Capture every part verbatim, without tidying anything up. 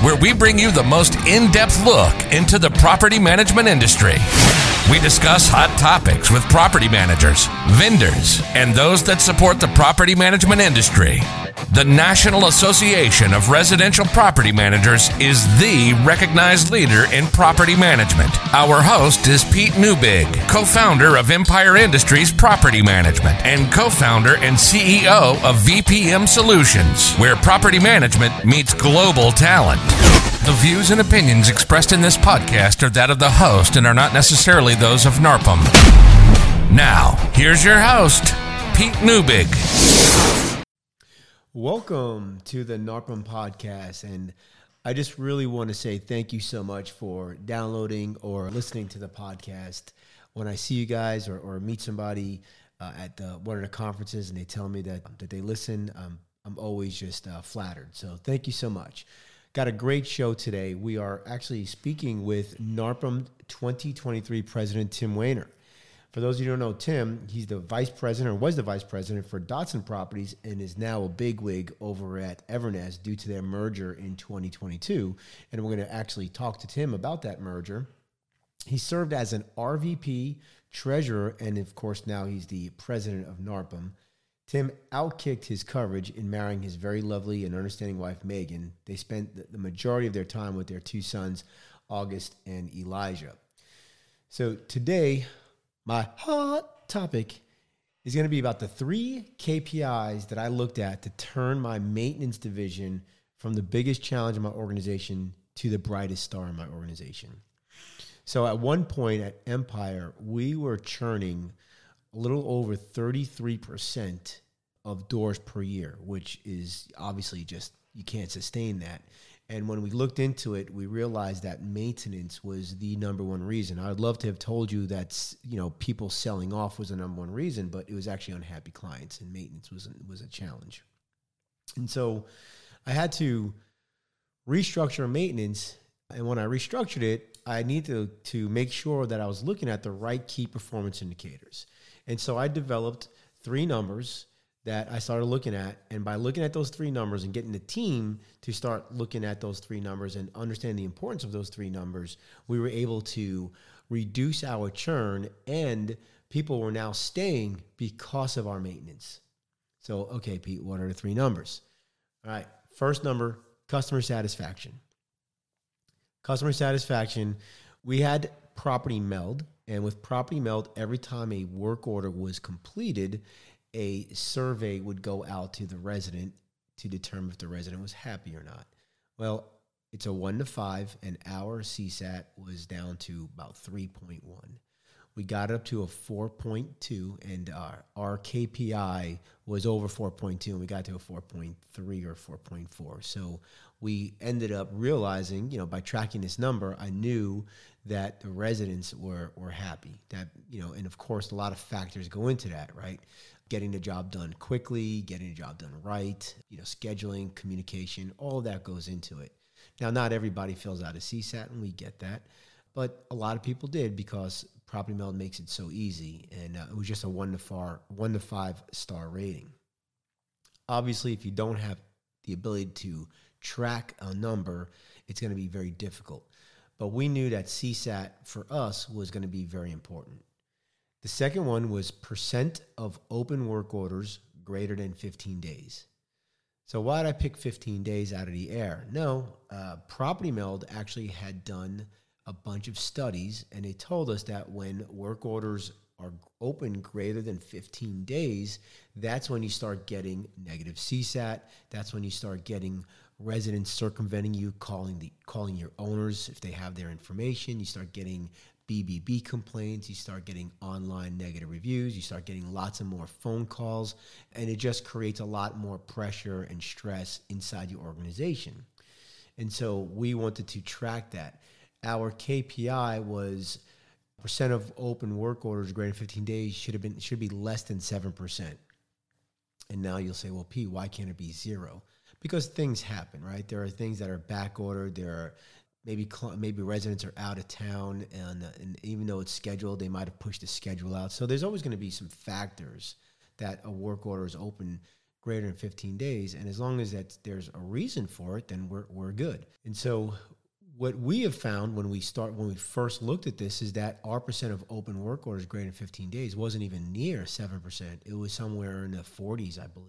where we bring you the most in-depth look into the property management industry. We discuss hot topics with property managers, vendors, and those that support the property management industry. The National Association of Residential Property Managers is the recognized leader in property management. Our host is Pete Neubig, co-founder of Empire Industries Property Management and co-founder and C E O of V P M Solutions, where property management meets global talent. The views and opinions expressed in this podcast are that of the host and are not necessarily those of NARPM. Now, here's your host, Pete Neubig. Welcome to the NARPM podcast, and I just really want to say thank you so much for downloading or listening to the podcast. When I see you guys or, or meet somebody uh, at the, one of the conferences and they tell me that, that they listen, um, I'm always just uh, flattered. So thank you so much. Got a great show today. We are actually speaking with NARPM twenty twenty-three President Tim Wehner. For those of you who don't know Tim, he's the vice president or was the vice president for Dodson Properties and is now a bigwig over at Evernest due to their merger in twenty twenty-two. And we're going to actually talk to Tim about that merger. He served as an R V P, treasurer, and of course now he's the president of NARPM. Tim outkicked his coverage in marrying his very lovely and understanding wife, Megan. They spent the majority of their time with their two sons, August and Elijah. So today, my hot topic is going to be about the three K P Is that I looked at to turn my maintenance division from the biggest challenge in my organization to the brightest star in my organization. So at one point at Empire, we were churning a little over thirty-three percent of doors per year, which is obviously just, you can't sustain that. And when we looked into it, we realized that maintenance was the number one reason. I would love to have told you that, you know, people selling off was the number one reason, but it was actually unhappy clients, and maintenance was, was a challenge. And so I had to restructure maintenance. And when I restructured it, I needed to, to make sure that I was looking at the right key performance indicators. And so I developed three numbers that I started looking at, and by looking at those three numbers and getting the team to start looking at those three numbers and understand the importance of those three numbers, we were able to reduce our churn, and people were now staying because of our maintenance. So, okay, Pete, what are the three numbers? All right, first number, customer satisfaction. Customer satisfaction, we had Property Meld, and with Property Meld, every time a work order was completed, a survey would go out to the resident to determine if the resident was happy or not. Well, it's a one to five, and our C SAT was down to about three point one. We got up to a four point two, and our, our K P I was over four point two, and we got to a four point three or four point four. So we ended up realizing, you know, by tracking this number, I knew that the residents were were happy. That, you know, and of course, a lot of factors go into that, right? Getting the job done quickly, getting the job done right, you know, scheduling, communication, all of that goes into it. Now, not everybody fills out a C SAT, and we get that, but a lot of people did because Property Meld makes it so easy, and uh, it was just a one to far, one to five star rating. Obviously, if you don't have the ability to track a number, it's going to be very difficult. But we knew that C SAT for us was going to be very important. The second one was percent of open work orders greater than fifteen days. So why did I pick fifteen days out of the air? No, uh, Property Meld actually had done a bunch of studies, and they told us that when work orders are open greater than fifteen days, that's when you start getting negative C SAT. That's when you start getting residents circumventing you, calling the calling your owners if they have their information. You start getting B B B complaints, you start getting online negative reviews, you start getting lots of more phone calls, and it just creates a lot more pressure and stress inside your organization. And so we wanted to track that. Our K P I was percent of open work orders greater than fifteen days should have been should be less than seven percent. And now you'll say, well, P, why can't it be zero? Because things happen, right? There are things that are back ordered, there are Maybe maybe residents are out of town, and, and even though it's scheduled, they might have pushed the schedule out. So there's always going to be some factors that a work order is open greater than fifteen days. And as long as that there's a reason for it, then we're we're good. And so what we have found when we start when we first looked at this is that our percent of open work orders greater than fifteen days wasn't even near seven percent. It was somewhere in the forties, I believe.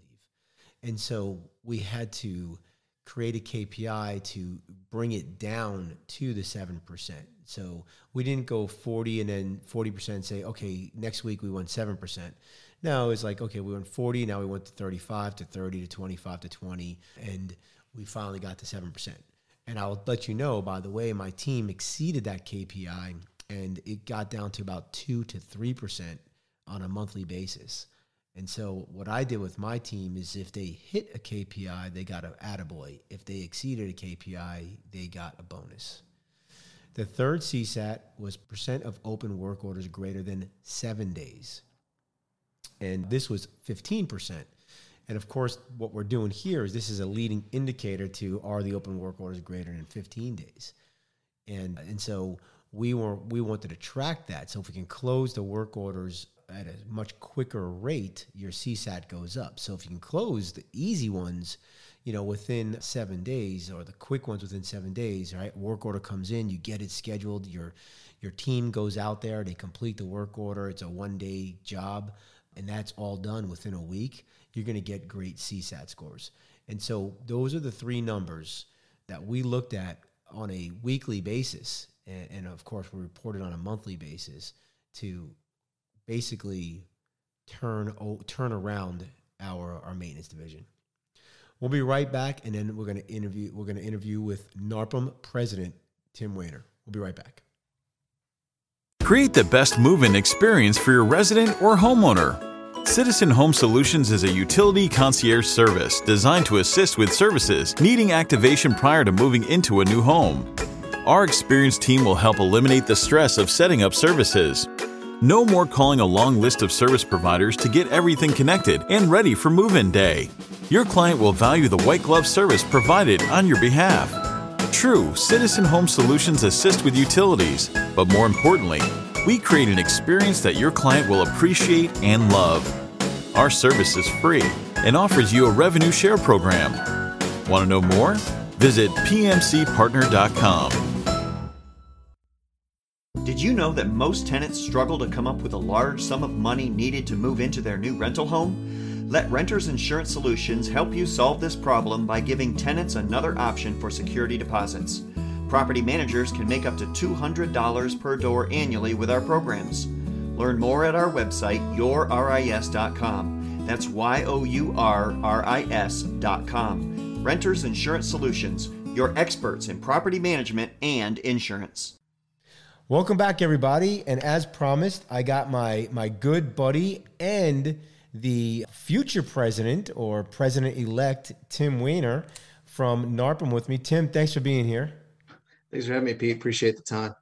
And so we had to create a K P I to bring it down to the seven percent. So we didn't go forty and then forty percent say, okay, next week we want seven percent. No, it's like, okay, we went forty, now we went to thirty-five, to thirty, to twenty-five, to twenty, and we finally got to seven percent. And I'll let you know, by the way, my team exceeded that K P I, and it got down to about two to three percent on a monthly basis. And so what I did with my team is if they hit a K P I, they got an attaboy. If they exceeded a K P I, they got a bonus. The third C SAT was percent of open work orders greater than seven days. And this was fifteen percent. And of course, what we're doing here is this is a leading indicator to are the open work orders greater than fifteen days. And and so we were we wanted to track that. So if we can close the work orders at a much quicker rate, your C SAT goes up. So if you can close the easy ones, you know, within seven days or the quick ones within seven days, right? Work order comes in, you get it scheduled, your your team goes out there, they complete the work order, it's a one-day job, and that's all done within a week, you're going to get great C SAT scores. And so those are the three numbers that we looked at on a weekly basis. And, and of course, we reported on a monthly basis to basically turn oh, turn around our, our maintenance division. We'll be right back, and then we're going to interview we're going to interview with N A R P M President Tim Wehner. We'll be right back. Create the best move-in experience for your resident or homeowner. Citizen Home Solutions is a utility concierge service designed to assist with services needing activation prior to moving into a new home. Our experienced team will help eliminate the stress of setting up services. No more calling a long list of service providers to get everything connected and ready for move-in day. Your client will value the white glove service provided on your behalf. True, Citizen Home Solutions assist with utilities, but more importantly, we create an experience that your client will appreciate and love. Our service is free and offers you a revenue share program. Want to know more? Visit P M C partner dot com. Did you know that most tenants struggle to come up with a large sum of money needed to move into their new rental home? Let Renters Insurance Solutions help you solve this problem by giving tenants another option for security deposits. Property managers can make up to two hundred dollars per door annually with our programs. Learn more at our website, your r i s dot com. That's Y O U R R I S dot com. Renters Insurance Solutions, your experts in property management and insurance. Welcome back, everybody. And as promised, I got my, my good buddy and the future president or president-elect Tim Wehner from N A R P M with me. Tim, thanks for being here. Thanks for having me, Pete. Appreciate the time.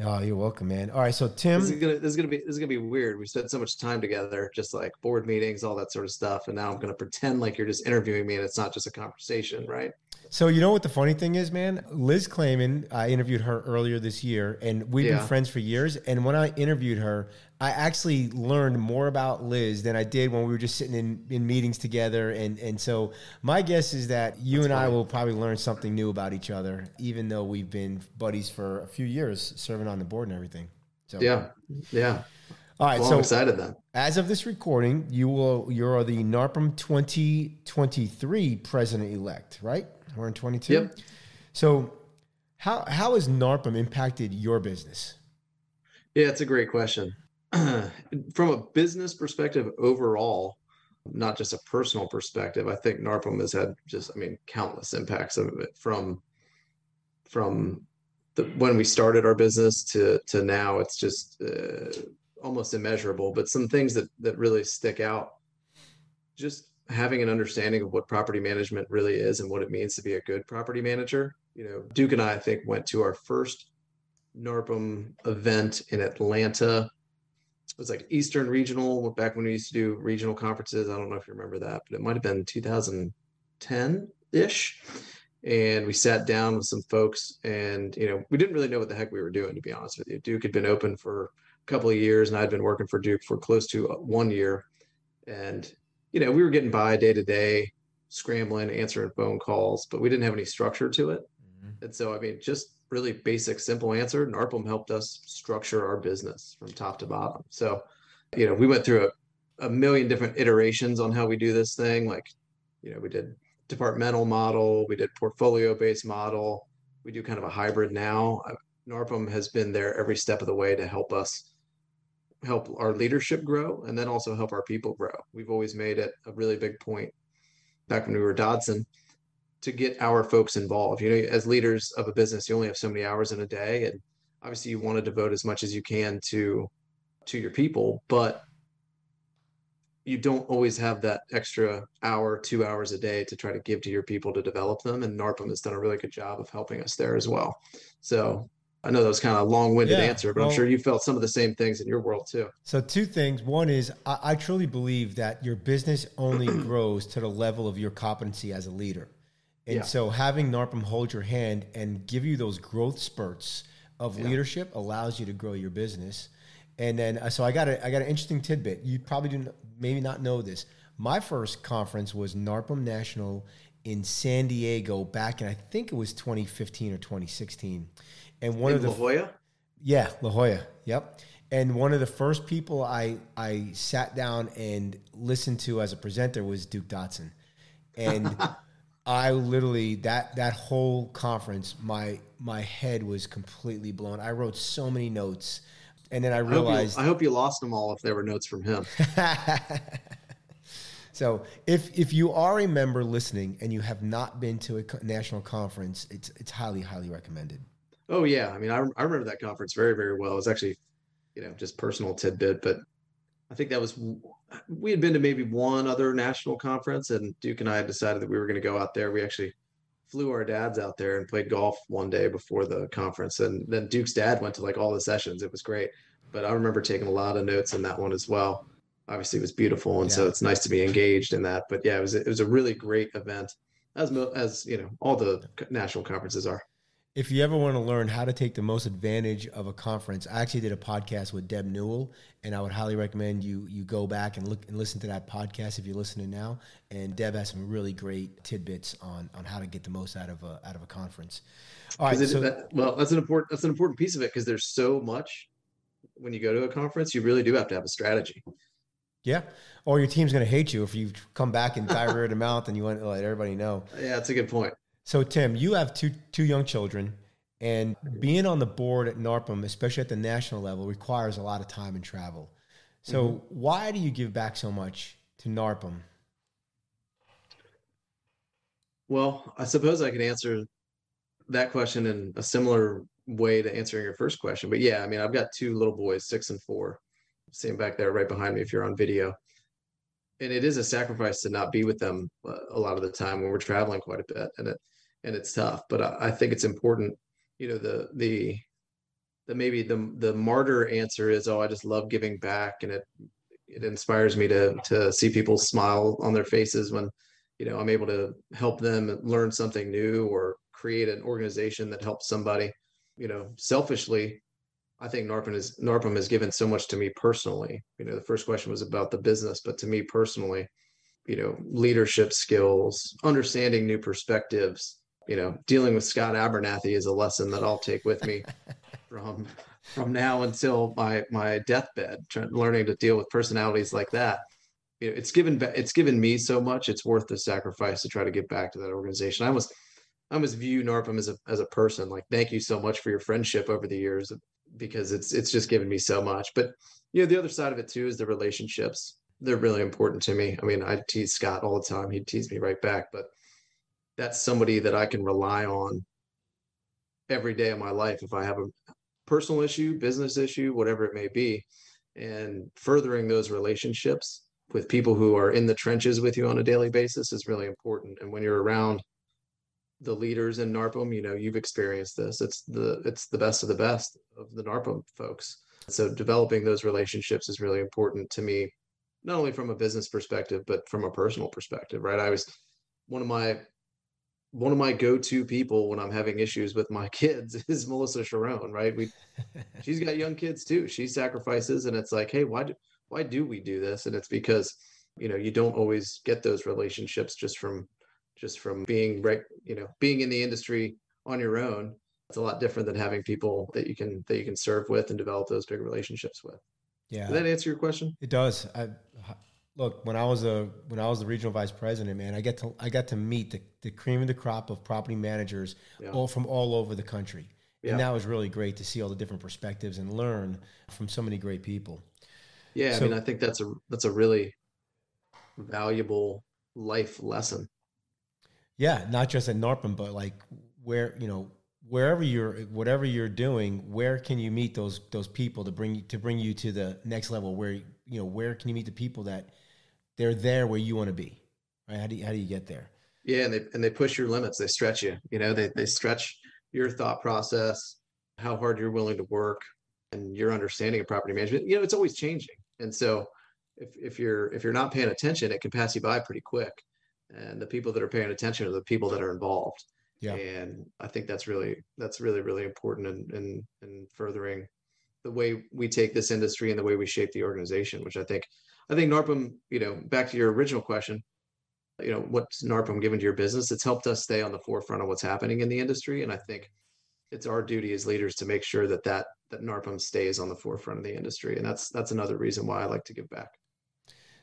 Oh, you're welcome, man. All right, so Tim, this is gonna this is gonna be this is gonna be weird. We spent so much time together, just like board meetings, all that sort of stuff, and now I'm gonna pretend like you're just interviewing me and it's not just a conversation, right? So you know what the funny thing is, man? Liz Clayman, I interviewed her earlier this year, and we've yeah. been friends for years. And when I interviewed her, I actually learned more about Liz than I did when we were just sitting in, in meetings together. And and so my guess is that you That's and funny. I will probably learn something new about each other, even though we've been buddies for a few years, serving on the board and everything. So yeah, yeah. All right, well, so I'm excited then. As of this recording, you will you are the N A R P M twenty twenty-three president-elect, right? We're in twenty-two. Yep. So how how has N A R P M impacted your business? Yeah, it's a great question. From a business perspective overall, not just a personal perspective, I think N A R P M has had just, I mean, countless impacts of it from from the, when we started our business to, to now. It's just uh, almost immeasurable. But some things that, that really stick out, just having an understanding of what property management really is and what it means to be a good property manager. You know, Duke and I, I think, went to our first N A R P M event in Atlanta. It was like Eastern Regional, back when we used to do regional conferences. I don't know if you remember that, but it might have been two thousand ten-ish. And we sat down with some folks and, you know, we didn't really know what the heck we were doing, to be honest with you. Duke had been open for a couple of years and I'd been working for Duke for close to one year. And you know, we were getting by day to day, scrambling, answering phone calls, but we didn't have any structure to it. Mm-hmm. And so, I mean, just really basic, simple answer. N A R P M helped us structure our business from top to bottom. So, you know, we went through a, a million different iterations on how we do this thing. Like, you know, we did departmental model, we did portfolio-based model. We do kind of a hybrid now. N A R P M has been there every step of the way to help us, help our leadership grow, and then also help our people grow. We've always made it a really big point back when we were Dodson to get our folks involved. You know, as leaders of a business, you only have so many hours in a day, and obviously you want to devote as much as you can to to your people, but you don't always have that extra hour, two hours a day to try to give to your people to develop them. And N A R P M has done a really good job of helping us there as well. So I know that was kind of a long-winded yeah, answer, but well, I'm sure you felt some of the same things in your world too. So two things. One is I, I truly believe that your business only grows to the level of your competency as a leader. And yeah. so having N A R P M hold your hand and give you those growth spurts of yeah. leadership allows you to grow your business. And then, so I got a, I got an interesting tidbit. You probably do maybe not know this. My first conference was N A R P M National in San Diego back in, I think it was twenty fifteen or twenty sixteen. And one in of the, La Jolla? Yeah, La Jolla. Yep. And one of the first people I, I sat down and listened to as a presenter was Duke Dodson. And I literally, that, that whole conference, my, my head was completely blown. I wrote so many notes. And then I realized... I hope you, I hope you lost them all if there were notes from him. So if if you are a member listening and you have not been to a national conference, it's it's highly, highly recommended. Oh, yeah. I mean, I, I remember that conference very, very well. It was actually, you know, just personal tidbit. But I think that was... We had been to maybe one other national conference, and Duke and I had decided that we were going to go out there. We actually flew our dads out there and played golf one day before the conference. And then Duke's dad went to like all the sessions. It was great. But I remember taking a lot of notes in that one as well. Obviously it was beautiful. And yeah. so it's nice to be engaged in that, but yeah, it was, it was a really great event, as, as you know, all the national conferences are. If you ever want to learn how to take the most advantage of a conference, I actually did a podcast with Deb Newell, and I would highly recommend you you go back and look and listen to that podcast if you're listening now. And Deb has some really great tidbits on on how to get the most out of a out of a conference. All right, it, so that, well, that's an important that's an important piece of it, because there's so much when you go to a conference. You really do have to have a strategy. Yeah, or your team's going to hate you if you come back and diarrhea them out, and you want to let everybody know. Yeah, that's a good point. So, Tim, you have two two young children, and being on the board at N A R P M, especially at the national level, requires a lot of time and travel. So mm-hmm. why do you give back so much to N A R P M? Well, I suppose I can answer that question in a similar way to answering your first question. But, yeah, I mean, I've got two little boys, six and four, sitting back there right behind me if you're on video. And it is a sacrifice to not be with them a lot of the time when we're traveling quite a bit, and it and it's tough. But I, I think it's important, you know, the the the maybe the the martyr answer is, oh, I just love giving back, and it it inspires me to to see people smile on their faces when, you know, I'm able to help them learn something new or create an organization that helps somebody. You know, selfishly, I think N A R P M is N A R P M has given so much to me personally. You know, the first question was about the business, but to me personally, you know, leadership skills, understanding new perspectives, you know, dealing with Scott Abernathy is a lesson that I'll take with me from from now until my my deathbed. Trying, learning to deal with personalities like that, you know, it's given it's given me so much. It's worth the sacrifice to try to give back to that organization. I almost I almost view N A R P M as a as a person. Like, thank you so much for your friendship over the years, because it's it's just given me so much. But, you know, the other side of it too is the relationships. They're really important to me. I mean, I tease Scott all the time. He'd tease me right back, but that's somebody that I can rely on every day of my life if I have a personal issue, business issue, whatever it may be. And furthering those relationships with people who are in the trenches with you on a daily basis is really important. And when you're around the leaders in N A R P M, you know, you've experienced this. It's the it's the best of the best of the N A R P M folks. So developing those relationships is really important to me, not only from a business perspective, but from a personal perspective, right? I was one of my one of my go-to people when I'm having issues with my kids is Melissa Sharon, right? We she's got young kids too. She sacrifices, and it's like, hey, why do, why do we do this? And it's because you know, you don't always get those relationships just from just from being right, you know, being in the industry on your own. It's a lot different than having people that you can that you can serve with and develop those big relationships with. Yeah. Does that answer your question? It does. I, look, when I was a when I was the regional vice president, man, I get to I got to meet the, the cream of the crop of property managers yeah. all from all over the country. Yeah. And that was really great to see all the different perspectives and learn from so many great people. Yeah, so, I mean, I think that's a that's a really valuable life lesson. Yeah, not just at N A R P M, but like where, you know, wherever you're, whatever you're doing, where can you meet those those people to bring to bring you to the next level? Where, you know, where can you meet the people that they're there where you want to be? Right? How do you, how do you get there? Yeah, and they and they push your limits. They stretch you. You know, they they stretch your thought process, how hard you're willing to work, and your understanding of property management. You know, it's always changing, and so if if you're if you're not paying attention, it can pass you by pretty quick. And the people that are paying attention are the people that are involved. Yeah. And I think that's really, that's really, really important in, in, in furthering the way we take this industry and the way we shape the organization, which I think, I think N A R P M, you know, back to your original question, you know, what's N A R P M given to your business? It's helped us stay on the forefront of what's happening in the industry. And I think it's our duty as leaders to make sure that that, that N A R P M stays on the forefront of the industry. And that's, that's another reason why I like to give back.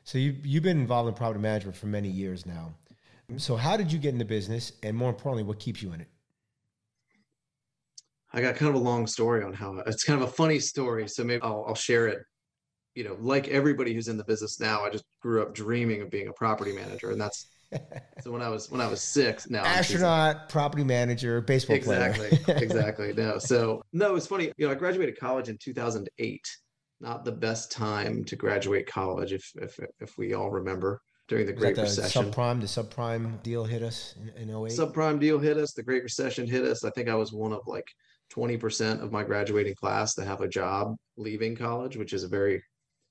So you, you've been involved in property management for many years now. So how did you get into business, and more importantly, what keeps you in it? I got kind of a long story on how it's kind of a funny story. So maybe I'll, I'll share it. You know, like everybody who's in the business now, I just grew up dreaming of being a property manager, and that's so when I was when I was six. Now astronaut, property manager, baseball exactly, player. Exactly, exactly. No, so no, it's funny. You know, I graduated college in two thousand eight. Not the best time to graduate college, if if if we all remember. During the Great Recession. Subprime, the subprime deal hit us in oh eight? Subprime deal hit us. The Great Recession hit us. I think I was one of like twenty percent of my graduating class to have a job leaving college, which is a very,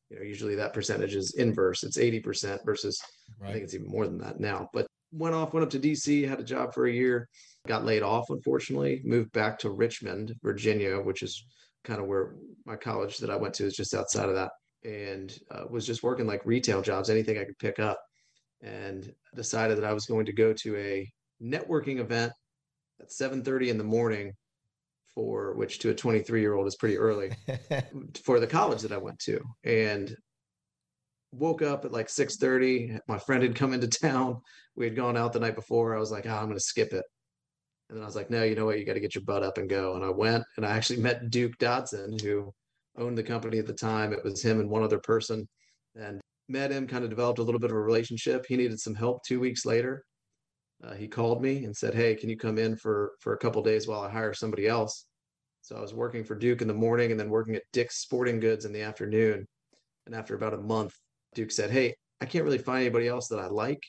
you know, usually that percentage is inverse. It's eighty percent versus, right. I think it's even more than that now. But went off, went up to D C, had a job for a year, got laid off, unfortunately, moved back to Richmond, Virginia, which is kind of where my college that I went to is just outside of that. And uh, was just working like retail jobs, anything I could pick up, and decided that I was going to go to a networking event at seven thirty in the morning, for which to a twenty-three-year-old is pretty early for the college that I went to. And woke up at like six thirty. My friend had come into town. We had gone out the night before. I was like, oh, I'm going to skip it. And then I was like, no, you know what? You got to get your butt up and go. And I went, and I actually met Duke Dodson, who owned the company at the time. It was him and one other person, and met him, kind of developed a little bit of a relationship. He needed some help. Two weeks later, uh, he called me and said, hey, can you come in for, for a couple of days while I hire somebody else? So I was working for Duke in the morning and then working at Dick's Sporting Goods in the afternoon. And after about a month, Duke said, hey, I can't really find anybody else that I like.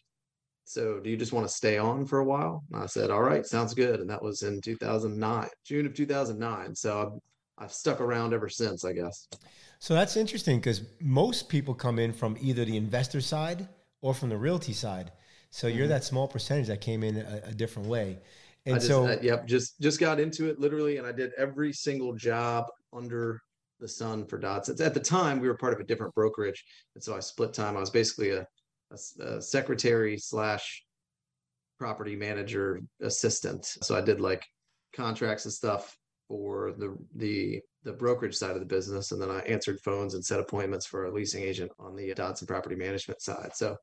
So do you just want to stay on for a while? And I said, all right, sounds good. And that was in two thousand nine, June of two thousand nine. So I'm I've stuck around ever since, I guess. So that's interesting, because most people come in from either the investor side or from the realty side. So mm-hmm. You're that small percentage that came in a, a different way. And I just, so, I, yep, just just got into it literally, and I did every single job under the sun for Dodson. At the time, we were part of a different brokerage, and so I split time. I was basically a, a, a secretary slash property manager assistant. So I did like contracts and stuff for the, the the brokerage side of the business. And then I answered phones and set appointments for a leasing agent on the Dodson Property Management side. So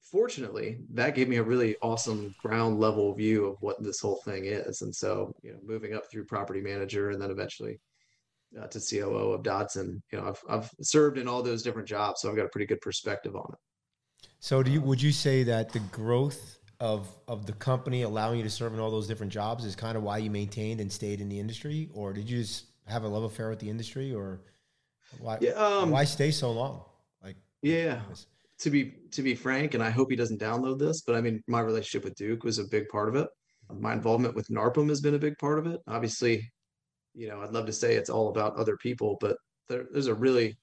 fortunately, that gave me a really awesome ground level view of what this whole thing is. And so, you know, moving up through property manager and then eventually uh, to C O O of Dodson, you know, I've, I've served in all those different jobs. So I've got a pretty good perspective on it. So do you, would you say that the growth of of the company allowing you to serve in all those different jobs is kind of why you maintained and stayed in the industry? Or did you just have a love affair with the industry, or why, yeah, um, why stay so long? Like, yeah, to be, to be frank, and I hope he doesn't download this, but I mean, my relationship with Duke was a big part of it. My involvement with N A R P M has been a big part of it. Obviously, you know, I'd love to say it's all about other people, but there, there's a really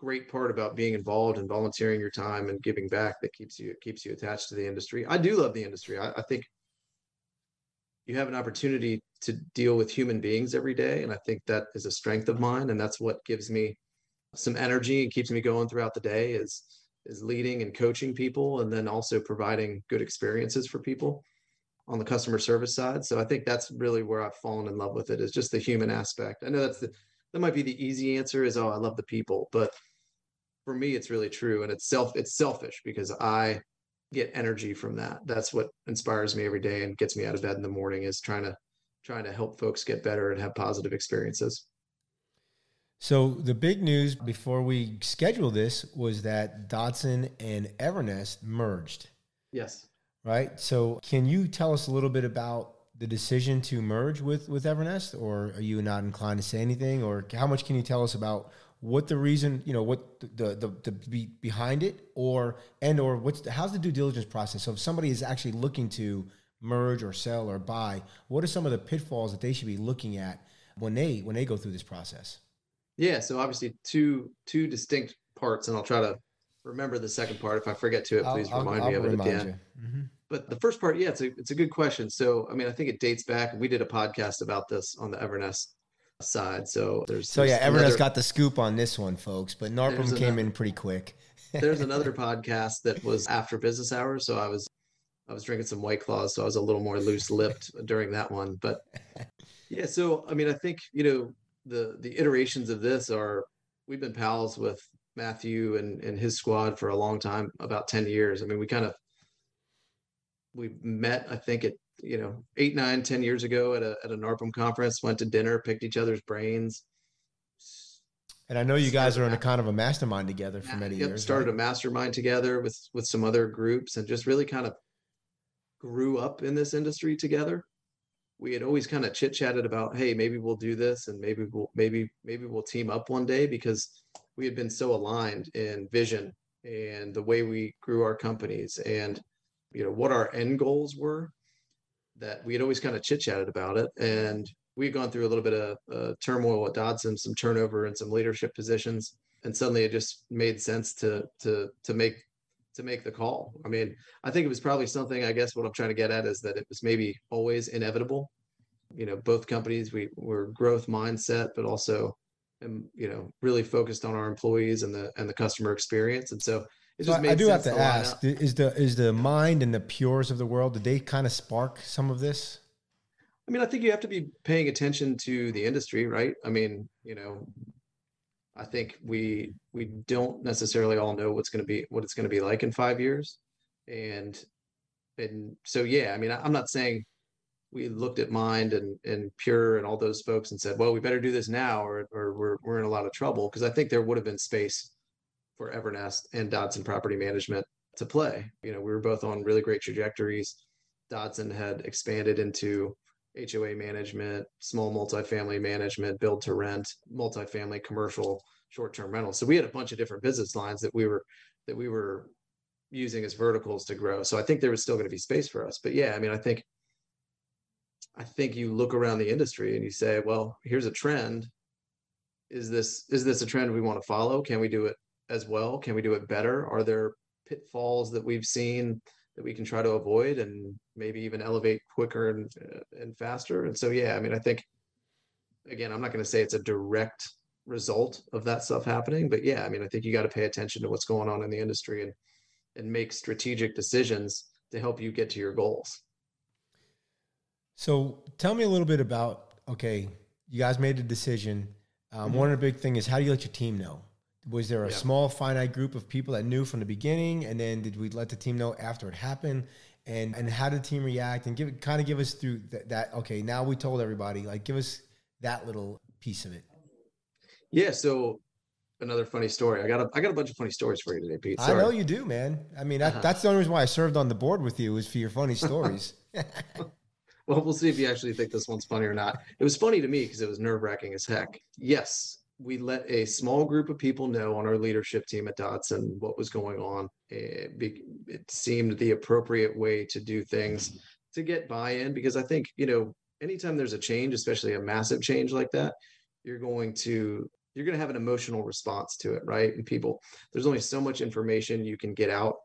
great part about being involved and volunteering your time and giving back that keeps you keeps you attached to the industry. I do love the industry. I, I think you have an opportunity to deal with human beings every day, and I think that is a strength of mine, and that's what gives me some energy and keeps me going throughout the day is is leading and coaching people, and then also providing good experiences for people on the customer service side. So I think that's really where I've fallen in love with it, is just the human aspect. I know that's the, that might be the easy answer is, oh, I love the people, but for me, it's really true. And it's self, it's selfish because I get energy from that. That's what inspires me every day and gets me out of bed in the morning, is trying to, trying to help folks get better and have positive experiences. So the big news before we scheduled this was that Dodson and Evernest merged. Yes. Right. So can you tell us a little bit about the decision to merge with, with Evernest, or are you not inclined to say anything, or how much can you tell us about what the reason, you know, what the, the, the be behind it, or, and, or what's the, how's the due diligence process? So if somebody is actually looking to merge or sell or buy, what are some of the pitfalls that they should be looking at when they, when they go through this process? Yeah. So obviously two, two distinct parts, and I'll try to remember the second part. If I forget to it, please I'll, remind I'll, me I'll of it again. Mm-hmm. But the first part, yeah, it's a, it's a good question. So, I mean, I think it dates back. We did a podcast about this on the Evernest side. So there's, so yeah, Evernest another, got the scoop on this one, folks, but N A R P M came another, in pretty quick. There's another podcast that was after business hours. So I was, I was drinking some White Claws, so I was a little more loose lipped during that one, but yeah. So, I mean, I think, you know, the the iterations of this are, we've been pals with Matthew and, and his squad for a long time, about ten years. I mean, we kind of, we met, I think at, you know, eight, nine, ten years ago at a, at a N A R P M conference, went to dinner, picked each other's brains. And I know you guys are in a kind of a mastermind together for many yep, years. Started right? a mastermind together with, with some other groups, and just really kind of grew up in this industry together. We had always kind of chit chatted about, hey, maybe we'll do this, and maybe we'll, maybe, maybe we'll team up one day, because we had been so aligned in vision and the way we grew our companies and, you know, what our end goals were, that we had always kind of chit chatted about it. And we had gone through a little bit of uh, turmoil at Dodson, some turnover and some leadership positions. And suddenly it just made sense to, to, to make, to make the call. I mean, I think it was probably something, I guess what I'm trying to get at is that it was maybe always inevitable. You know, both companies, we were growth mindset, but also, you know, really focused on our employees and the, and the customer experience. And so it just so made I do sense have to, to ask, is the, is the mind and the pures of the world, did they kind of spark some of this? I mean, I think you have to be paying attention to the industry, right? I mean, you know, I think we we don't necessarily all know what's going to be what it's going to be like in five years, and and so yeah, I mean, I'm not saying we looked at Mind and and Pure and all those folks and said, well, we better do this now or or we're we're in a lot of trouble, because I think there would have been space for Evernest and Dodson Property Management to play. You know, we were both on really great trajectories. Dodson had expanded into H O A management, small multifamily management, build to rent, multifamily, commercial, short-term rental. So we had a bunch of different business lines that we were, that we were using as verticals to grow. So I think there was still going to be space for us, but yeah, I mean, I think, I think you look around the industry and you say, well, here's a trend. Is this, is this a trend we want to follow? Can we do it as well? Can we do it better? Are there pitfalls that we've seen that we can try to avoid and maybe even elevate quicker and, uh, and faster? And so, yeah, I mean, I think, again, I'm not going to say it's a direct result of that stuff happening, but yeah, I mean, I think you got to pay attention to what's going on in the industry and, and make strategic decisions to help you get to your goals. So tell me a little bit about, okay, you guys made a decision. Um, mm-hmm. One of the big things is, how do you let your team know? Was there a yeah. small finite group of people that knew from the beginning? And then did we let the team know after it happened? And and how did the team react? And give kind of give us through th- that. Okay, now we told everybody, like, give us that little piece of it. Yeah. So another funny story. I got a, I got a bunch of funny stories for you today, Pete. Sorry. I know you do, man. I mean, that, uh-huh. that's the only reason why I served on the board with you, is for your funny stories. Well, we'll see if you actually think this one's funny or not. It was funny to me because it was nerve wracking as heck. Yes. We let a small group of people know on our leadership team at Dodson what was going on. It, be, it seemed the appropriate way to do things to get buy-in, because I think, you know, anytime there's a change, especially a massive change like that, you're going to, you're going to have an emotional response to it, right? And people, there's only so much information you can get out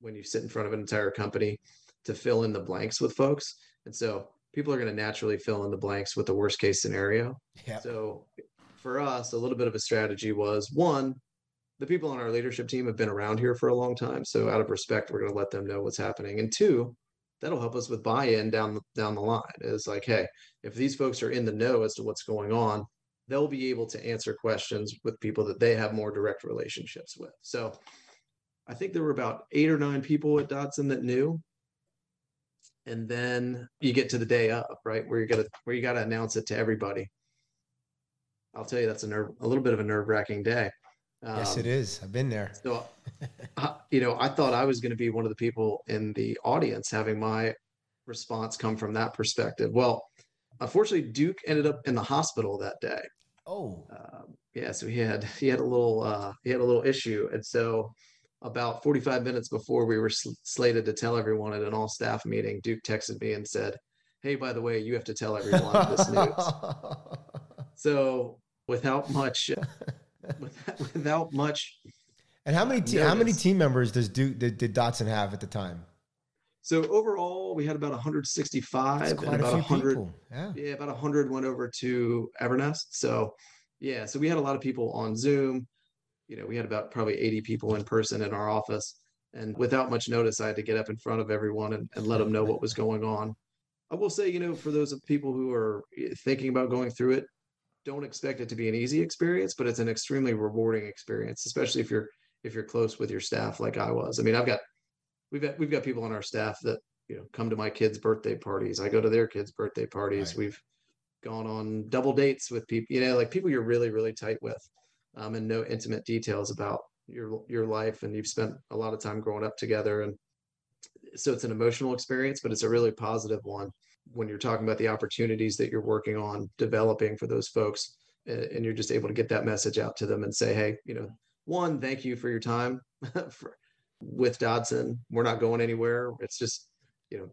when you sit in front of an entire company to fill in the blanks with folks. And so people are going to naturally fill in the blanks with the worst case scenario. Yeah. So for us, a little bit of a strategy was, one, the people on our leadership team have been around here for a long time. So out of respect, we're going to let them know what's happening. And two, that'll help us with buy-in down the, down the line. It's like, hey, if these folks are in the know as to what's going on, they'll be able to answer questions with people that they have more direct relationships with. So I think there were about eight or nine people at Dodson that knew. And then you get to the day of, right, where you got to where you got to announce it to everybody. I'll tell you, that's a nerve, a little bit of a nerve-wracking day. Um, yes, it is. I've been there. So, I, you know, I thought I was going to be one of the people in the audience having my response come from that perspective. Well, unfortunately, Duke ended up in the hospital that day. Oh, um, yeah. So he had he had a little uh, he had a little issue, and so about forty-five minutes before we were sl- slated to tell everyone at an all staff meeting, Duke texted me and said, "Hey, by the way, you have to tell everyone this news." So without much, without, without much. And how many te- how many team members does Duke did, did Dodson have at the time? So overall, we had about one hundred sixty-five, and about one hundred, yeah. yeah, about one hundred went over to Evernest. So, yeah, so we had a lot of people on Zoom. You know, we had about probably eighty people in person in our office, and without much notice, I had to get up in front of everyone and, and let them know what was going on. I will say, you know, for those people who are thinking about going through it, don't expect it to be an easy experience, but it's an extremely rewarding experience, especially if you're if you're close with your staff, like I was. I mean, I've got. We've got, we've got people on our staff that, you know, come to my kids' birthday parties. I go to their kids' birthday parties. Right. We've gone on double dates with people, you know, like people you're really, really tight with, um, and know intimate details about your, your life. And you've spent a lot of time growing up together. And so it's an emotional experience, but it's a really positive one when you're talking about the opportunities that you're working on developing for those folks. And you're just able to get that message out to them and say, hey, you know, one, thank you for your time for, with Dodson. We're not going anywhere. It's just, you know,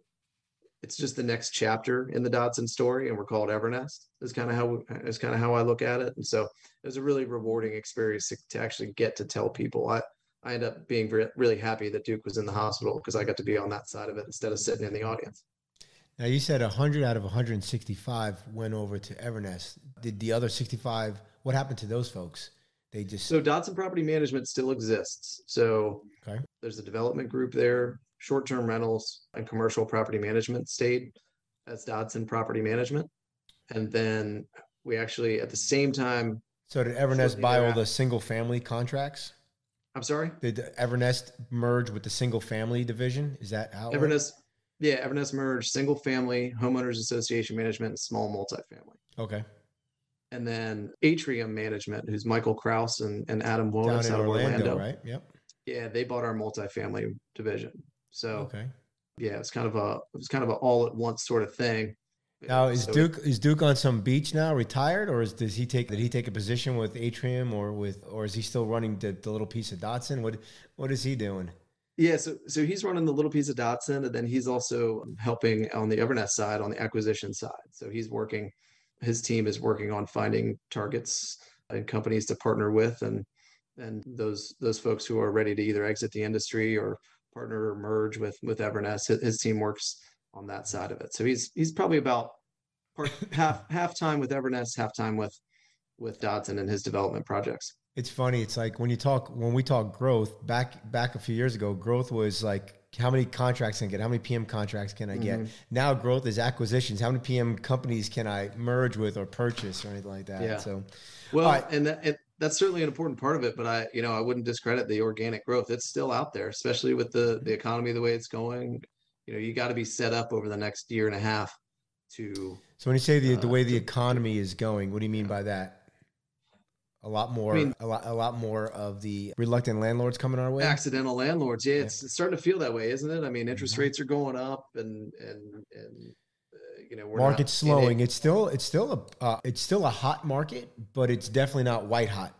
it's just the next chapter in the Dodson story, and we're called Evernest. Is kind of how is kind of how I look at it. And so it was a really rewarding experience to, to actually get to tell people. I I ended up being re- really happy that Duke was in the hospital because I got to be on that side of it instead of sitting in the audience. Now you said one hundred out of one hundred sixty-five went over to Evernest. Did the other sixty-five? What happened to those folks? They just... So Dodson Property Management still exists. So okay. There's a development group there, short-term rentals and commercial property management stayed as Dodson Property Management. And then we actually, at the same time... So did Evernest buy all the single-family contracts? I'm sorry? Did Evernest merge with the single-family division? Is that how... Evernest, yeah, Evernest merged single-family, homeowners association management, and small multifamily. Okay. And then Atrium Management, who's Michael Krauss and, and Adam Williams out of Orlando, Orlando, right? Yep. Yeah, they bought our multifamily division. So, okay. Yeah, it's kind of a it was kind of an all at once sort of thing. Now, is so, Duke is Duke on some beach now, retired, or is does he take did he take a position with Atrium or with or is he still running the, the little piece of Dodson? What what is he doing? Yeah, so so he's running the little piece of Dodson, and then he's also helping on the Evernest side, on the acquisition side. So he's working. His team is working on finding targets and companies to partner with, and and those those folks who are ready to either exit the industry or partner or merge with with Evernest. His, his team works on that side of it. So he's he's probably about part, half half time with Evernest, half time with with Dodson and his development projects. It's funny. It's like when you talk when we talk growth back back a few years ago, growth was like, how many contracts can I get? How many P M contracts can I get? Mm-hmm. Now growth is acquisitions. How many P M companies can I merge with or purchase or anything like that? Yeah. So, well, right. and, that, and that's certainly an important part of it, but I, you know, I wouldn't discredit the organic growth. It's still out there, especially with the, the economy, the way it's going. You know, you got to be set up over the next year and a half to. So when you say the, uh, the way the economy is going, what do you mean yeah. by that? A lot more, I mean, a lot, a lot more of the reluctant landlords coming our way. Accidental landlords, yeah, it's, yeah. it's starting to feel that way, isn't it? I mean, interest mm-hmm. rates are going up, and and and uh, you know, we're market's slowing. It. It's still, it's still a, uh, it's still a hot market, but it's definitely not white hot.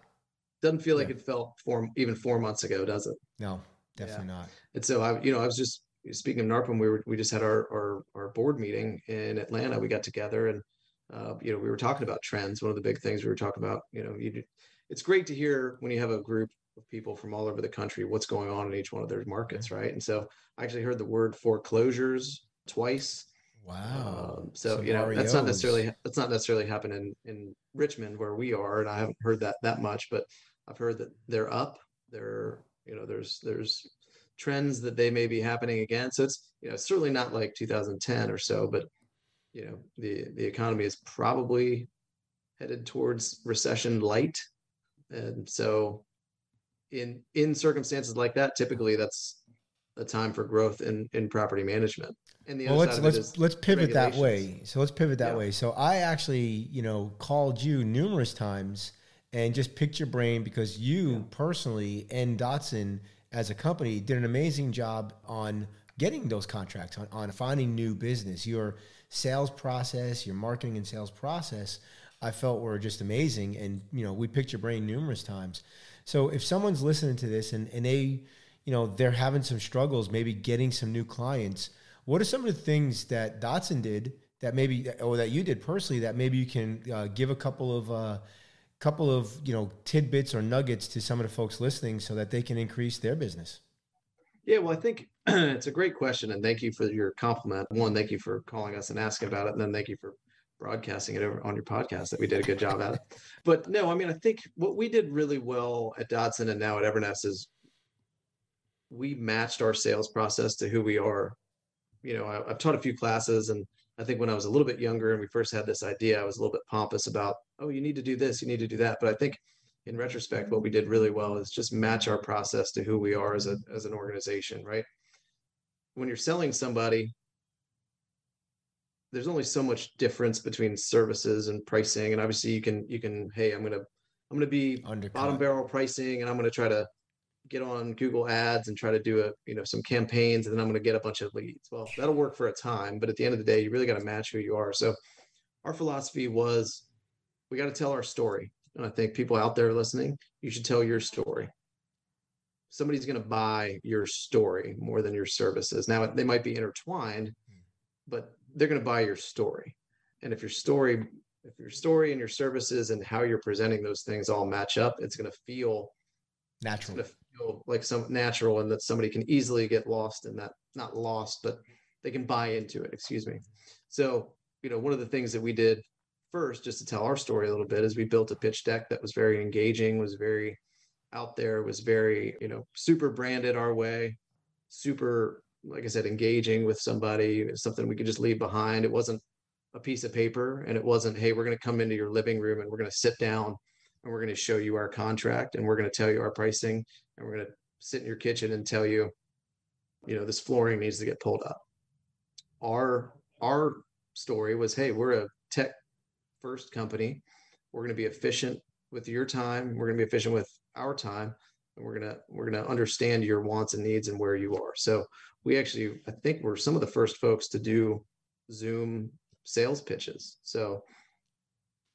Doesn't feel yeah. like it felt four, even four months ago, does it? No, definitely yeah. not. And so I, you know, I was just speaking of NARPM. We were, we just had our our, our board meeting in Atlanta. We got together and. Uh, you know, we were talking about trends. One of the big things we were talking about, you know, you do, it's great to hear when you have a group of people from all over the country, what's going on in each one of their markets. Right. And so I actually heard the word foreclosures twice. Wow. Um, so, Some you know, Marios. that's not necessarily, that's not necessarily happening in, in Richmond where we are. And I haven't heard that that much, but I've heard that they're up There, you know, there's there's trends that they may be happening again. So it's, you know, it's certainly not like two thousand ten or so, but you know, the the economy is probably headed towards recession light, and so in in circumstances like that, typically that's a time for growth in in property management. And the well, other let's side of let's, it is let's pivot that way. So let's pivot that yeah. way. So I actually, you know, called you numerous times and just picked your brain because you yeah. personally and Dodson as a company did an amazing job on getting those contracts, on, on finding new business. Your sales process, your marketing and sales process, I felt were just amazing. And, you know, we picked your brain numerous times. So if someone's listening to this and, and they, you know, they're having some struggles, maybe getting some new clients, what are some of the things that Dodson did that maybe, or that you did personally, that maybe you can uh, give a couple of, uh, couple of, you know, tidbits or nuggets to some of the folks listening so that they can increase their business? Yeah, well, I think it's a great question. And thank you for your compliment. One, thank you for calling us and asking about it. And then thank you for broadcasting it over on your podcast that we did a good job at it. But no, I mean, I think what we did really well at Dodson and now at Evernest is we matched our sales process to who we are. You know, I, I've taught a few classes, and I think when I was a little bit younger and we first had this idea, I was a little bit pompous about, oh, you need to do this, you need to do that. But I think in retrospect, what we did really well is just match our process to who we are as a as an organization, right? When you're selling somebody, there's only so much difference between services and pricing. And obviously you can, you can, hey, I'm going to, I'm going to be undercut, bottom barrel pricing, and I'm going to try to get on Google ads and try to do a, you know, some campaigns, and then I'm going to get a bunch of leads. Well, that'll work for a time, but at the end of the day, you really got to match who you are. So our philosophy was, we got to tell our story. And I think people out there listening, you should tell your story. Somebody's going to buy your story more than your services. Now they might be intertwined, but they're going to buy your story. And if your story, if your story and your services and how you're presenting those things all match up, it's going to feel natural, it's going to feel like some natural, and that somebody can easily get lost in that, not lost, but they can buy into it. Excuse me. So, you know, one of the things that we did first, just to tell our story a little bit, is we built a pitch deck that was very engaging, was very out there, was very, you know, super branded our way, super, like I said, engaging with somebody, something we could just leave behind. It wasn't a piece of paper, and it wasn't, hey, we're going to come into your living room and we're going to sit down and we're going to show you our contract and we're going to tell you our pricing and we're going to sit in your kitchen and tell you, you know, this flooring needs to get pulled up. Our, our story was, hey, we're a tech first company. We're going to be efficient with your time. We're going to be efficient with our time. And we're going to, we're going to understand your wants and needs and where you are. So we actually, I think we're some of the first folks to do Zoom sales pitches. So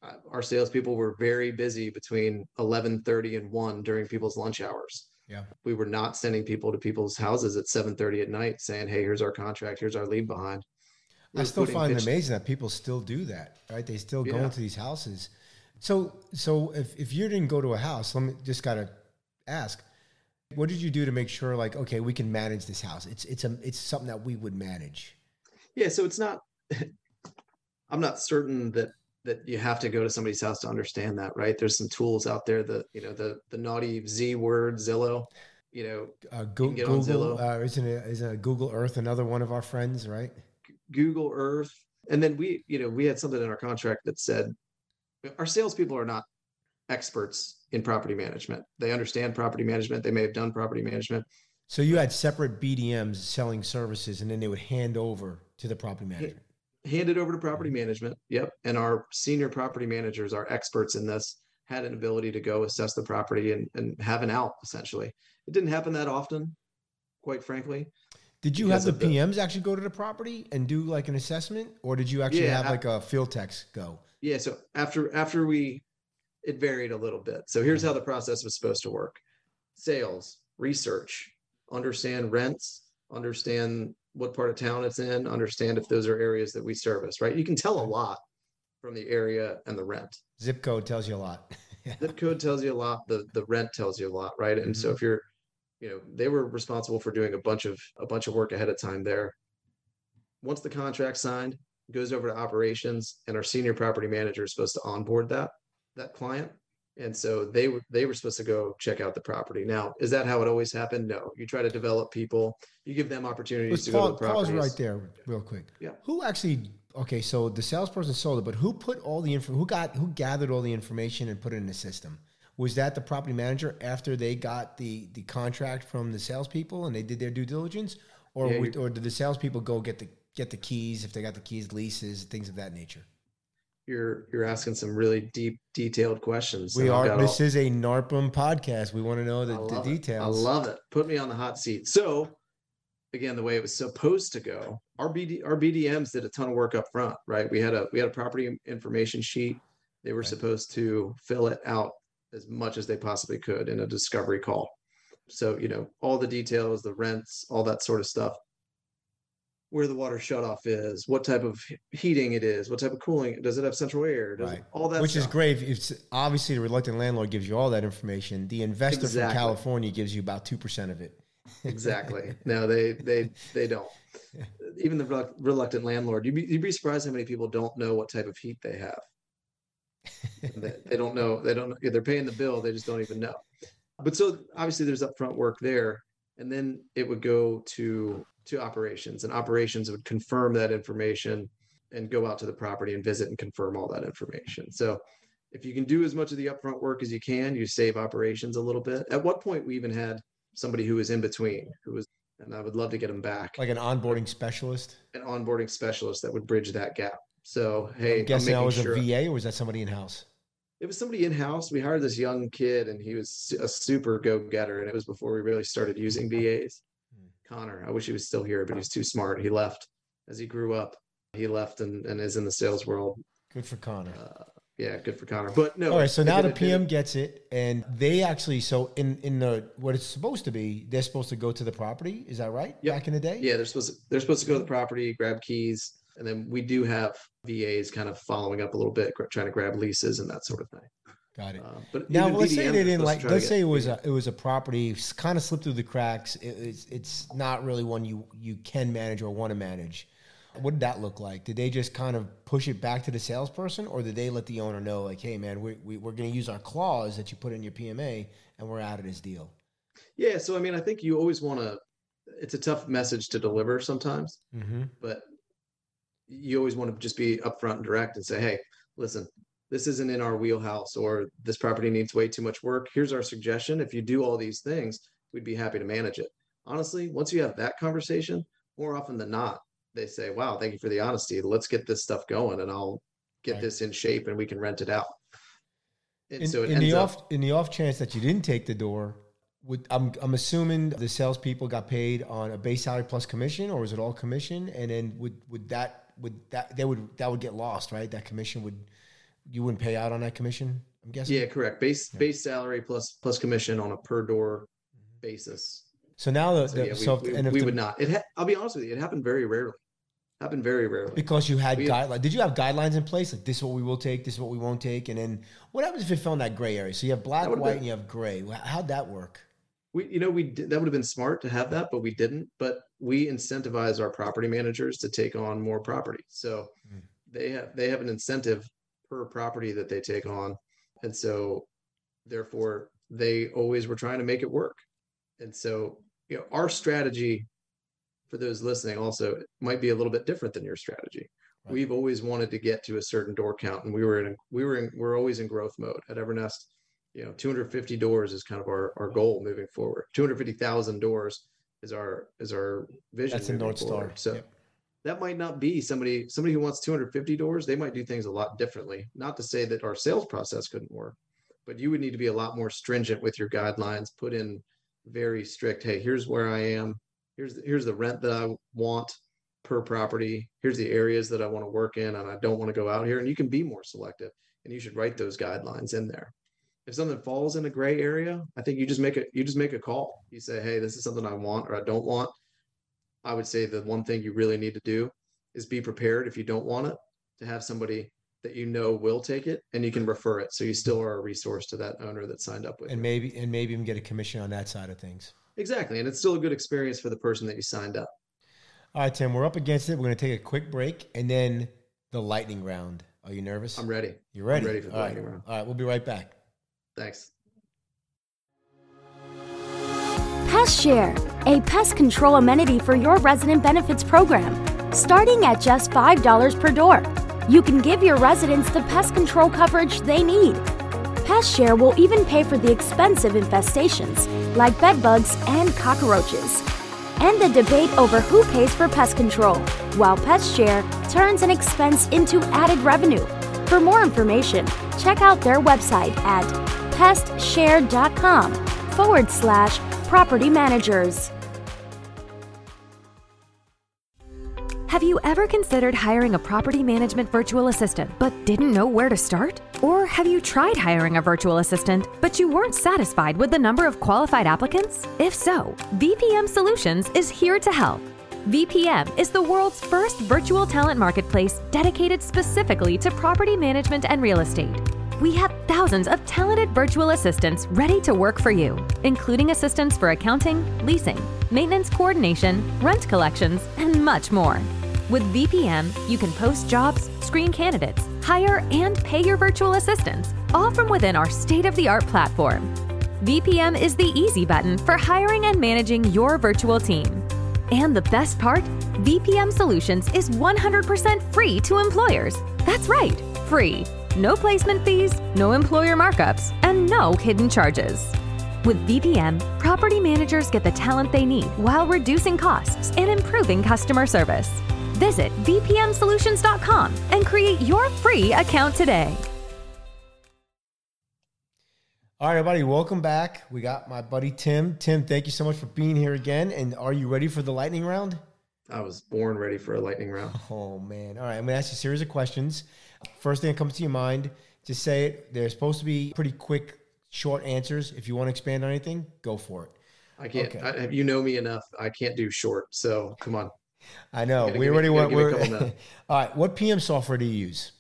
uh, our salespeople were very busy between eleven thirty and one during people's lunch hours. Yeah. We were not sending people to people's houses at seven thirty at night saying, hey, here's our contract, here's our leave behind. We're I still find pitch- it amazing that people still do that, right? They still yeah. go into these houses. So, so if, if you didn't go to a house, let me just got to ask, what did you do to make sure, like, okay, we can manage this house? It's it's a it's something that we would manage. Yeah, so it's not. I'm not certain that that you have to go to somebody's house to understand that, right? There's some tools out there that, you know, the the naughty Z word, Zillow. You know, uh, go, you can get Google, on Zillow. Uh, isn't it, is a Google Earth another one of our friends, right? Google Earth, and then we, you know, we had something in our contract that said our salespeople are not experts in property management. They understand property management. They may have done property management. So you had separate B D Ms selling services, and then they would hand over to the property manager. Hand it over to property management. Yep. And our senior property managers, our experts in this, had an ability to go assess the property and, and have an out, essentially. It didn't happen that often, quite frankly. Did you have the P Ms the, actually go to the property and do like an assessment, or did you actually yeah, have like a field techs go? Yeah. So after, after we, it varied a little bit. So here's how the process was supposed to work. Sales, research, understand rents, understand what part of town it's in, understand if those are areas that we service, right? You can tell a lot from the area and the rent. Zip code tells you a lot. Yeah. Zip code tells you a lot. The the rent tells you a lot, right? And mm-hmm. so if you're, you know, they were responsible for doing a bunch of a bunch of work ahead of time there. Once the contract's signed, it goes over to operations, and our senior property manager is supposed to onboard that. that client And so they were, they were supposed to go check out the property. Now, is that how it always happened? No. You try to develop people. You give them opportunities Let's to pause, go to the properties. Pause right there real quick. Yeah. Who actually, okay, so the salesperson sold it, but who put all the info, who got, who gathered all the information and put it in the system? Was that the property manager after they got the, the contract from the salespeople and they did their due diligence? Or yeah, would, or did the salespeople go get the get the keys, if they got the keys, leases, things of that nature? You're you're asking some really deep, detailed questions. We are. This all, is a N A R P M podcast. We want to know the, the details. It. I love it. Put me on the hot seat. So, again, the way it was supposed to go, our B D, our B D Ms did a ton of work up front, right? We had a we had a property information sheet. They were right. supposed to fill it out as much as they possibly could in a discovery call. So, you know, all the details, the rents, all that sort of stuff. Where the water shutoff is, what type of heating it is, what type of cooling, does it have central air, does right. it, all that Which stuff. Is great. It's obviously the reluctant landlord gives you all that information. The investor exactly. from California gives you about two percent of it. Exactly. No, they they they don't. Even the reluctant landlord, you'd be, you'd be surprised how many people don't know what type of heat they have. They, they don't know. They don't know. They're paying the bill. They just don't even know. But so obviously there's upfront work there. And then it would go to... to operations, and operations would confirm that information and go out to the property and visit and confirm all that information. So if you can do as much of the upfront work as you can, you save operations a little bit. At one point, we even had somebody who was in between, who was, and I would love to get him back. Like an onboarding specialist? An onboarding specialist that would bridge that gap. So, hey, I'm guessing that was a V A, or was that somebody in-house? It was somebody in-house. We hired this young kid, and he was a super go-getter, and it was before we really started using V As. Connor, I wish he was still here, but he's too smart. He left as he grew up. He left and, and is in the sales world. Good for Connor. Uh, yeah, good for Connor. But no. All right, so now the P M gets it, and they actually, so in in the what it's supposed to be, they're supposed to go to the property. Is that right? Yep. Back in the day? Yeah, they're supposed to, they're supposed to go to the property, grab keys, and then we do have V As kind of following up a little bit, trying to grab leases and that sort of thing. Got it. Uh, but now let's say they didn't like. Let's say it was a it was a property kind of slipped through the cracks. It, it's it's not really one you you can manage or want to manage. What did that look like? Did they just kind of push it back to the salesperson, or did they let the owner know, like, hey man, we, we we're going to use our clause that you put in your P M A, and we're out of this deal? Yeah. So I mean, I think you always want to. It's a tough message to deliver sometimes, mm-hmm. but you always want to just be upfront and direct and say, hey, listen. This isn't in our wheelhouse, or this property needs way too much work. Here's our suggestion. If you do all these things, we'd be happy to manage it. Honestly, once you have that conversation, more often than not, they say, wow, thank you for the honesty. Let's get this stuff going, and I'll get right. this in shape, and we can rent it out. And in, so it in ends the off up- in the off chance that you didn't take the door, would, I'm I'm assuming the salespeople got paid on a base salary plus commission, or was it all commission? And then would would that would that they would that would get lost, right? That commission would. You wouldn't pay out on that commission, I'm guessing? Yeah, correct. Base yeah. base salary plus plus commission on a per door basis. So now the, so, the, yeah, we, so if, we, and if we the, would not. It ha- I'll be honest with you, it happened very rarely. Happened very rarely. Because you had guidelines. Did you have guidelines in place? Like, this is what we will take, this is what we won't take, and then what happens if it fell in that gray area? So you have black, white, been, and you have gray. How'd that work? We, you know, we did, that would have been smart to have that, but we didn't. But we incentivize our property managers to take on more property. So mm. they have they have an incentive per property that they take on. And so therefore they always were trying to make it work. And so, you know, our strategy for those listening also might be a little bit different than your strategy. Right. We've always wanted to get to a certain door count, and we were in, we were in, we're always in growth mode at Evernest. You know, two hundred fifty doors is kind of our, our goal moving forward. two hundred fifty thousand doors is our, is our vision. That's a North Star. So yep. That might not be somebody, somebody who wants two hundred fifty doors. They might do things a lot differently. Not to say that our sales process couldn't work, but you would need to be a lot more stringent with your guidelines, put in very strict, hey, here's where I am. Here's, here's the rent that I want per property. Here's the areas that I want to work in, and I don't want to go out here. And you can be more selective, and you should write those guidelines in there. If something falls in a gray area, I think you just make a, you just make a call. You say, hey, this is something I want, or I don't want. I would say the one thing you really need to do is be prepared, if you don't want it, to have somebody that you know will take it, and you can refer it. So you still are a resource to that owner that signed up with. And you. maybe and maybe even get a commission on that side of things. Exactly. And it's still a good experience for the person that you signed up. All right, Tim, we're up against it. We're going to take a quick break, and then the lightning round. Are you nervous? I'm ready. You're ready? I'm ready for the All lightning right. round. All right, we'll be right back. Thanks. PestShare, a pest control amenity for your resident benefits program, starting at just five dollars per door. You can give your residents the pest control coverage they need. PestShare will even pay for the expensive infestations, like bed bugs and cockroaches. End the debate over who pays for pest control, while PestShare turns an expense into added revenue. For more information, check out their website at pestshare.com forward slash property managers. Have you ever considered hiring a property management virtual assistant but didn't know where to start? Or have you tried hiring a virtual assistant but you weren't satisfied with the number of qualified applicants? If so, V P M Solutions is here to help. V P M is the world's first virtual talent marketplace dedicated specifically to property management and real estate. We have thousands of talented virtual assistants ready to work for you, including assistants for accounting, leasing, maintenance coordination, rent collections, and much more. With V P M, you can post jobs, screen candidates, hire and pay your virtual assistants, all from within our state-of-the-art platform. V P M is the easy button for hiring and managing your virtual team. And the best part? V P M Solutions is one hundred percent free to employers. That's right, free. No placement fees, no employer markups, and no hidden charges. With V P M, property managers get the talent they need while reducing costs and improving customer service. Visit v p m solutions dot com and create your free account today. All right, everybody, welcome back. We got my buddy Tim. Tim, thank you so much for being here again. And are you ready for the lightning round? I was born ready for a lightning round. Oh, man. All right, I'm going to ask you a series of questions. First thing that comes to your mind, just say it. They're supposed to be pretty quick, short answers. If you want to expand on anything, go for it. I can't. Okay. I, you know me enough. I can't do short. So come on. I know. We already went. All right. What P M software do you use?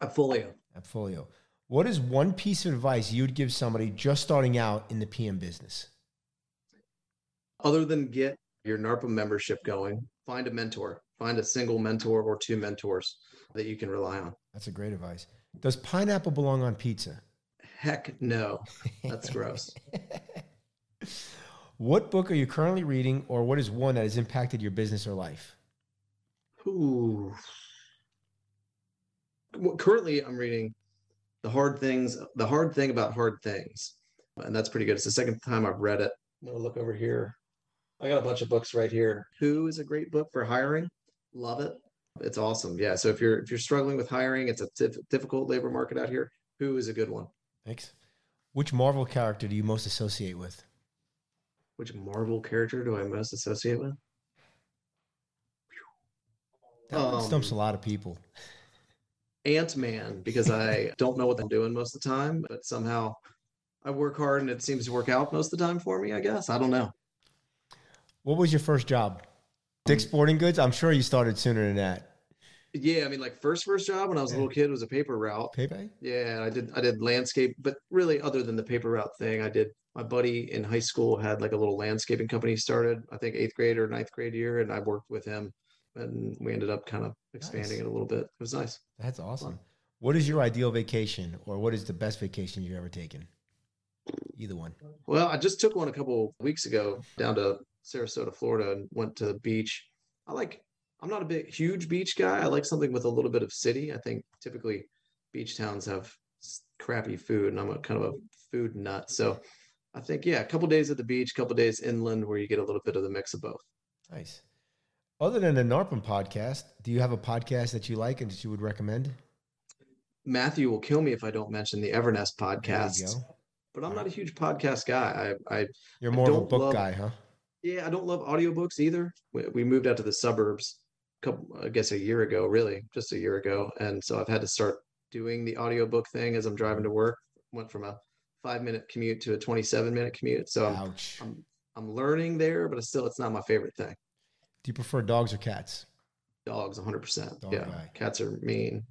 Appfolio. Appfolio. What is one piece of advice you'd give somebody just starting out in the P M business? Other than get your NARPM membership going, find a mentor. Find a single mentor or two mentors that you can rely on. That's a great advice. Does pineapple belong on pizza? Heck no. That's gross. What book are you currently reading, or what is one that has impacted your business or life? Ooh. Well, currently, I'm reading The Hard Things, The Hard Thing About Hard Things. And that's pretty good. It's the second time I've read it. I'm going to look over here. I got a bunch of books right here. Who is a great book for hiring. Love it. It's awesome. Yeah. So if you're if you're struggling with hiring, it's a tif- difficult labor market out here. Who is a good one? Thanks. Which Marvel character do you most associate with? Which Marvel character do I most associate with? That um, stumps a lot of people. Ant-Man, because I don't know what I'm doing most of the time, but somehow I work hard and it seems to work out most of the time for me, I guess. I don't know. What was your first job? Dick's Sporting Goods? I'm sure you started sooner than that. Yeah, I mean, like first first job when I was a little kid was a paper route. Paper? Yeah, I did I did landscape, but really other than the paper route thing, I did. My buddy in high school had like a little landscaping company started, I think eighth grade or ninth grade year, and I worked with him, and we ended up kind of expanding nice. It a little bit. It was nice. That's awesome. Fun. What is your ideal vacation, or what is the best vacation you've ever taken? Either one. Well, I just took one a couple weeks ago down to Sarasota, Florida, and went to the beach. I like, I'm not a big, huge beach guy. I like something with a little bit of city. I think typically beach towns have crappy food, and I'm a kind of a food nut. So I think, yeah, a couple days at the beach, a couple days inland where you get a little bit of the mix of both. Nice. Other than the NARPM podcast, do you have a podcast that you like and that you would recommend? Matthew will kill me if I don't mention the Evernest podcast, but I'm not a huge podcast guy. I, I You're more I of a book love, guy, huh? Yeah, I don't love audiobooks either. We, we moved out to the suburbs, a couple, I guess a year ago, really, just a year ago. And so I've had to start doing the audiobook thing as I'm driving to work. Went from a five-minute commute to a twenty-seven-minute commute. So I'm, I'm I'm learning there, but it's still, it's not my favorite thing. Do you prefer dogs or cats? Dogs, one hundred percent. Dog yeah, guy. Cats are mean.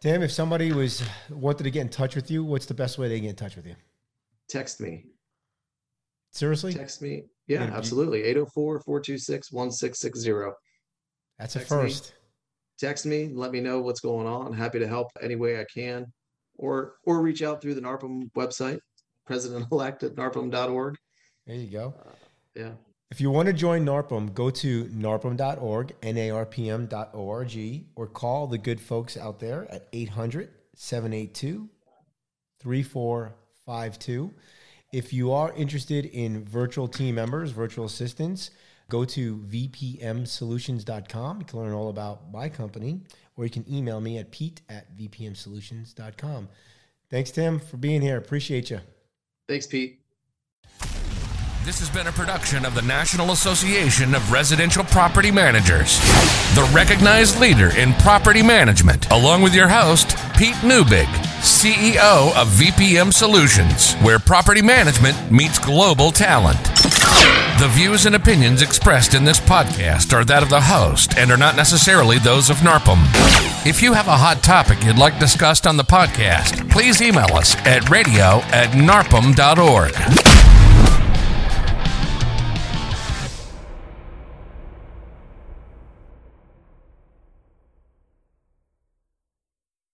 Tim, if somebody was wanted to get in touch with you, what's the best way they get in touch with you? Text me. Seriously? Text me. Yeah, yeah, absolutely. eight oh four, four two six, one six six oh. That's a first. Me. Text me. Let me know what's going on. I'm happy to help any way I can. or or reach out through the N A R P M website, president-elect at N A R P M dot org. There you go. Uh, yeah. If you want to join N A R P M, go to N A R P M dot org, N A R P M dot org, or call the good folks out there at eight hundred, seven eight two, three four five two. If you are interested in virtual team members, virtual assistants, go to V P M Solutions dot com. You can learn all about my company, or you can email me at Pete at V P M Solutions dot com. Thanks, Tim, for being here. Appreciate you. Thanks, Pete. This has been a production of the National Association of Residential Property Managers, the recognized leader in property management, along with your host, Pete Neubig, C E O of V P M Solutions, where property management meets global talent. The views and opinions expressed in this podcast are that of the host and are not necessarily those of N A R P M. If you have a hot topic you'd like discussed on the podcast, please email us at radio at N A R P M dot org.